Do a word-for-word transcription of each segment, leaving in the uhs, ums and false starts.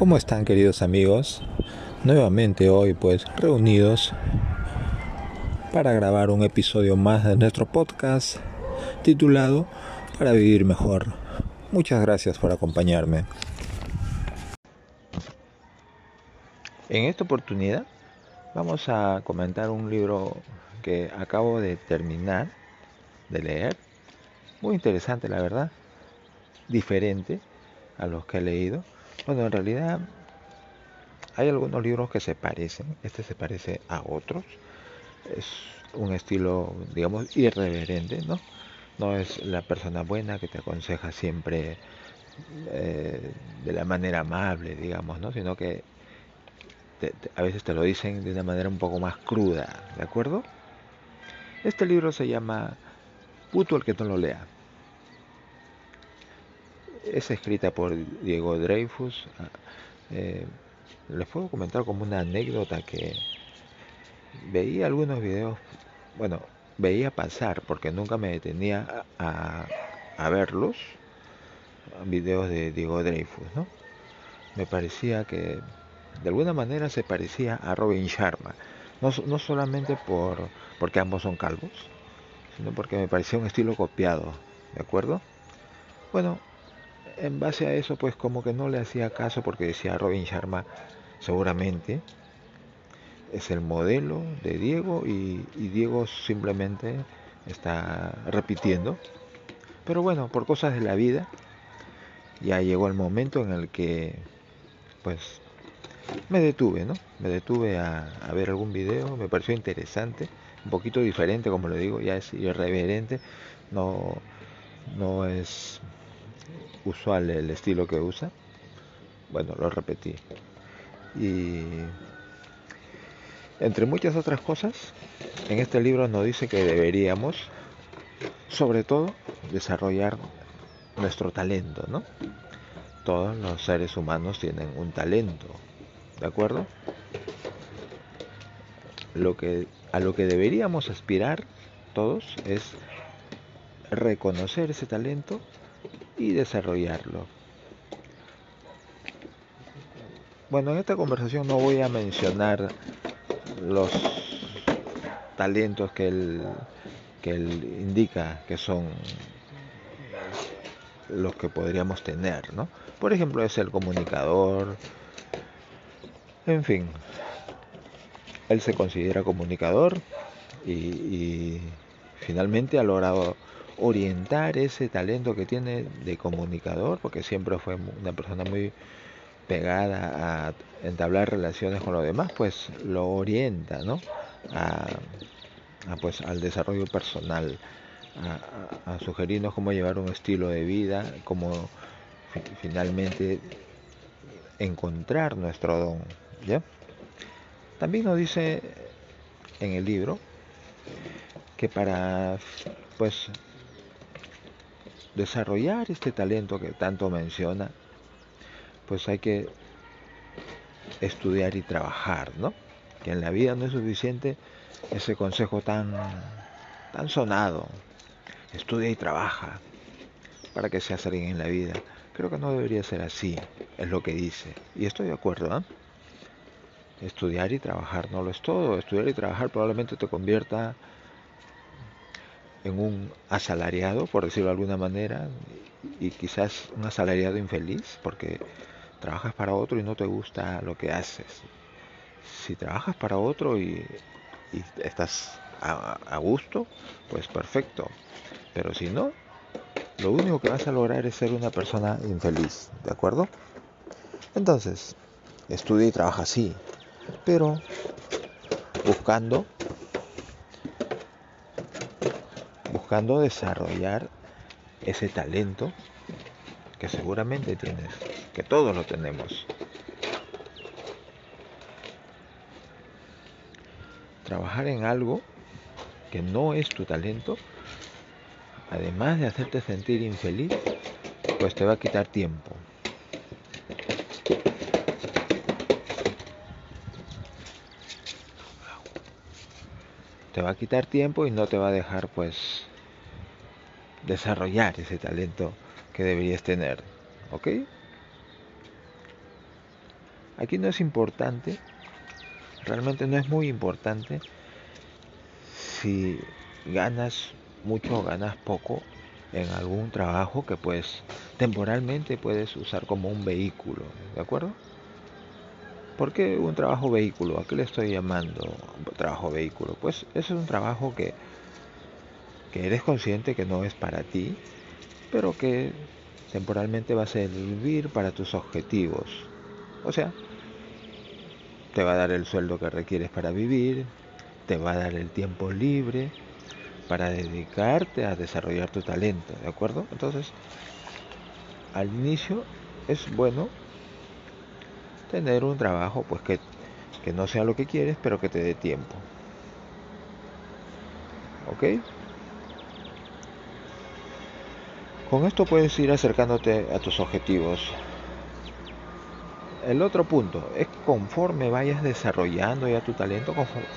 ¿Cómo están, queridos amigos? Nuevamente hoy pues reunidos para grabar un episodio más de nuestro podcast titulado Para Vivir Mejor. Muchas gracias por acompañarme. En esta oportunidad vamos a comentar un libro que acabo de terminar de leer. Muy interesante, la verdad. Diferente a los que he leído. Bueno, en realidad hay algunos libros que se parecen. Este se parece a otros. Es un estilo, digamos, irreverente, ¿no? No es la persona buena que te aconseja siempre eh, de la manera amable, digamos, ¿no? Sino que te, te, a veces te lo dicen de una manera un poco más cruda, ¿de acuerdo? Este libro se llama Puto el que no lo lea. Es escrita por Diego Dreyfus. Eh, les puedo comentar como una anécdota que veía algunos videos, bueno, veía pasar porque nunca me detenía a, a verlos, videos de Diego Dreyfus, ¿no? Me parecía que de alguna manera se parecía a Robin Sharma, no, no solamente por porque ambos son calvos, sino porque me parecía un estilo copiado, ¿de acuerdo? Bueno, en base a eso, pues como que no le hacía caso porque decía Robin Sharma seguramente es el modelo de Diego y, y Diego simplemente está repitiendo. Pero bueno, por cosas de la vida, ya llegó el momento en el que pues me detuve, ¿no? Me detuve a, a ver algún video, me pareció interesante, un poquito diferente, como lo digo, ya es irreverente, no, no es usual el estilo que usa. Bueno, lo repetí. Y entre muchas otras cosas, en este libro nos dice que deberíamos, sobre todo, desarrollar nuestro talento, ¿no? Todos los seres humanos tienen un talento, ¿de acuerdo? Lo que, a lo que deberíamos aspirar todos es reconocer ese talento y desarrollarlo. Bueno, en esta conversación no voy a mencionar los talentos que él, que él indica que son los que podríamos tener, ¿no? Por ejemplo, es el comunicador. En fin, él se considera comunicador y, y finalmente ha logrado orientar ese talento que tiene de comunicador, porque siempre fue una persona muy pegada a entablar relaciones con los demás, pues lo orienta, ¿no? A, a pues al desarrollo personal, a, a, a sugerirnos cómo llevar un estilo de vida, cómo fi- finalmente encontrar nuestro don, ¿ya? También nos dice en el libro que para pues desarrollar este talento que tanto menciona, pues hay que estudiar y trabajar, ¿no? Que en la vida no es suficiente ese consejo tan, tan sonado, estudia y trabaja para que seas alguien en la vida. Creo que no debería ser así, es lo que dice, y estoy de acuerdo, ¿eh? Estudiar y trabajar no lo es todo. Estudiar y trabajar probablemente te convierta en un asalariado, por decirlo de alguna manera, y quizás un asalariado infeliz, porque trabajas para otro y no te gusta lo que haces. Si trabajas para otro y, y estás a, a gusto, pues perfecto. Pero si no, lo único que vas a lograr es ser una persona infeliz, ¿de acuerdo? Entonces, estudia y trabaja así, pero buscando buscando desarrollar ese talento que seguramente tienes, que todos lo tenemos. Trabajar en algo que no es tu talento, además de hacerte sentir infeliz, pues te va a quitar tiempo. Te va a quitar tiempo y no te va a dejar pues desarrollar ese talento que deberías tener, ¿ok? Aquí no es importante, realmente no es muy importante si ganas mucho o ganas poco en algún trabajo que pues temporalmente puedes usar como un vehículo, ¿de acuerdo? ¿Por qué un trabajo vehículo? ¿A qué le estoy llamando trabajo vehículo? Pues es un trabajo que, que eres consciente que no es para ti, pero que temporalmente va a servir para tus objetivos. O sea, te va a dar el sueldo que requieres para vivir, te va a dar el tiempo libre para dedicarte a desarrollar tu talento, ¿de acuerdo? Entonces, al inicio es bueno tener un trabajo pues que, que no sea lo que quieres, pero que te dé tiempo. ¿Ok? Con esto puedes ir acercándote a tus objetivos. El otro punto es que conforme vayas desarrollando ya tu talento,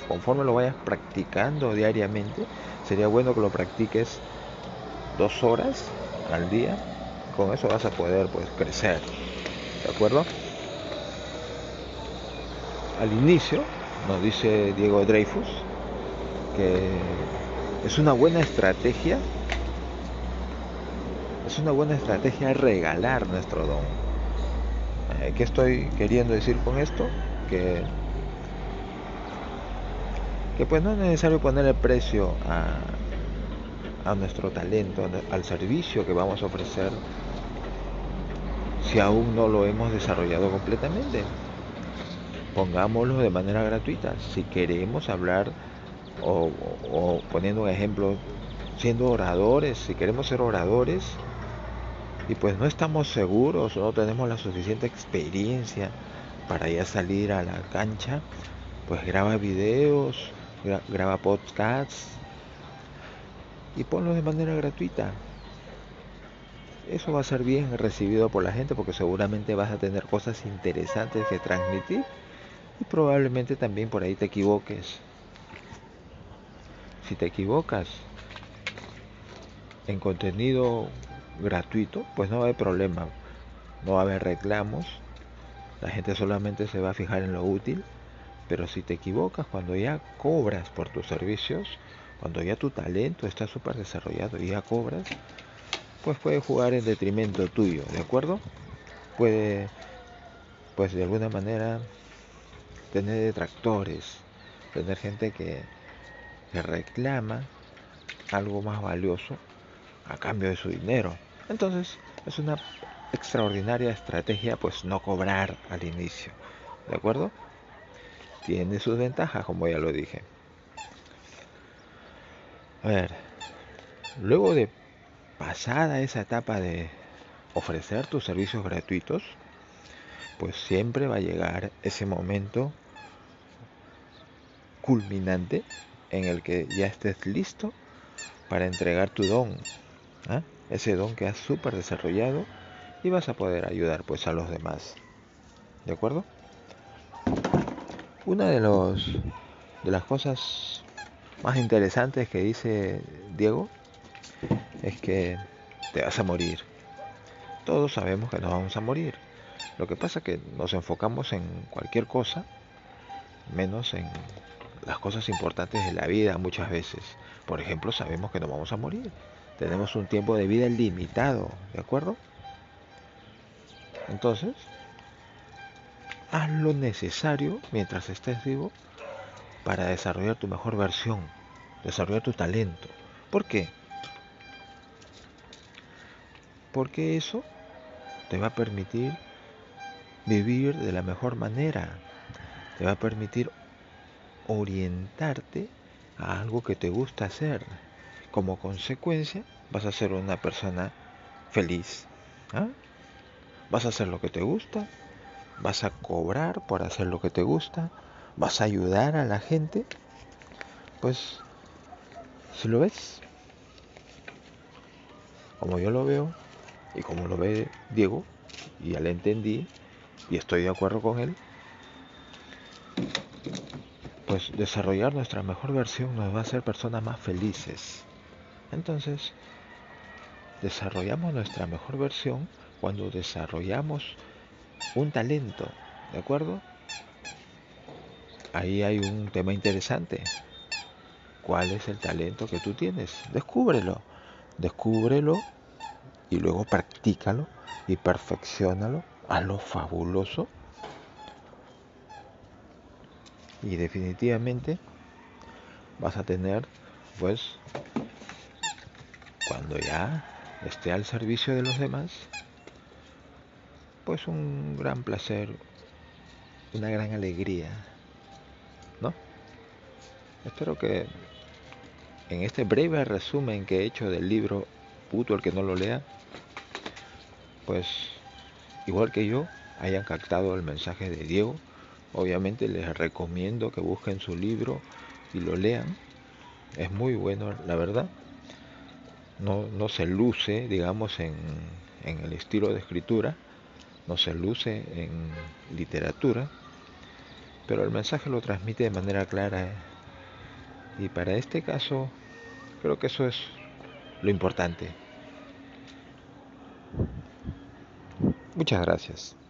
conforme lo vayas practicando diariamente, sería bueno que lo practiques dos horas al día. Con eso vas a poder pues crecer, ¿de acuerdo? Al inicio, nos dice Diego Dreyfus, que es una buena estrategia es una buena estrategia regalar nuestro don. ¿Qué estoy queriendo decir con esto? Que, que pues no es necesario ponerle precio a, a nuestro talento, al servicio que vamos a ofrecer si aún no lo hemos desarrollado completamente. Pongámoslo de manera gratuita. Si queremos hablar o, o poniendo un ejemplo, siendo oradores, si queremos ser oradores y pues no estamos seguros, no tenemos la suficiente experiencia para ya salir a la cancha, pues graba videos, gra- graba podcasts y ponlo de manera gratuita. Eso va a ser bien recibido por la gente porque seguramente vas a tener cosas interesantes que transmitir y probablemente también por ahí te equivoques. Si te equivocas en contenido gratuito, pues no va a haber problema, no va a haber reclamos, la gente solamente se va a fijar en lo útil. Pero si te equivocas cuando ya cobras por tus servicios, cuando ya tu talento está súper desarrollado y ya cobras, pues puede jugar en detrimento tuyo, ¿de acuerdo? Puede, pues de alguna manera, tener detractores, tener gente que, que reclama algo más valioso a cambio de su dinero. Entonces es una extraordinaria estrategia pues no cobrar al inicio, ¿de acuerdo? Tiene sus ventajas, como ya lo dije. A ver, luego de pasada esa etapa de ofrecer tus servicios gratuitos, pues siempre va a llegar ese momento culminante en el que ya estés listo para entregar tu don, ¿eh? Ese don que has súper desarrollado, y vas a poder ayudar pues a los demás, ¿de acuerdo? Una de los de las cosas más interesantes que dice Diego es que te vas a morir. Todos sabemos que nos vamos a morir. Lo que pasa es que nos enfocamos en cualquier cosa menos en las cosas importantes de la vida muchas veces. Por ejemplo, sabemos que nos vamos a morir. Tenemos un tiempo de vida limitado, ¿de acuerdo? Entonces, haz lo necesario mientras estés vivo para desarrollar tu mejor versión, desarrollar tu talento. ¿Por qué? Porque eso te va a permitir vivir de la mejor manera. Te va a permitir orientarte a algo que te gusta hacer. Como consecuencia, vas a ser una persona feliz, ¿eh? Vas a hacer lo que te gusta, vas a cobrar por hacer lo que te gusta, vas a ayudar a la gente. Pues, si lo ves como yo lo veo y como lo ve Diego, y ya le entendí y estoy de acuerdo con él, pues desarrollar nuestra mejor versión nos va a hacer personas más felices. Entonces, desarrollamos nuestra mejor versión cuando desarrollamos un talento, ¿de acuerdo? Ahí hay un tema interesante. ¿Cuál es el talento que tú tienes? Descúbrelo, descúbrelo y luego practícalo y perfeccionalo a lo fabuloso. Y definitivamente vas a tener, pues, cuando ya esté al servicio de los demás, pues un gran placer, una gran alegría, ¿no? Espero que en este breve resumen que he hecho del libro Puto el que no lo lea, pues, igual que yo, hayan captado el mensaje de Diego. Obviamente les recomiendo que busquen su libro y lo lean. Es muy bueno, la verdad. No, no se luce, digamos, en, en el estilo de escritura. No se luce en literatura. Pero el mensaje lo transmite de manera clara. Y para este caso, creo que eso es lo importante. Muchas gracias.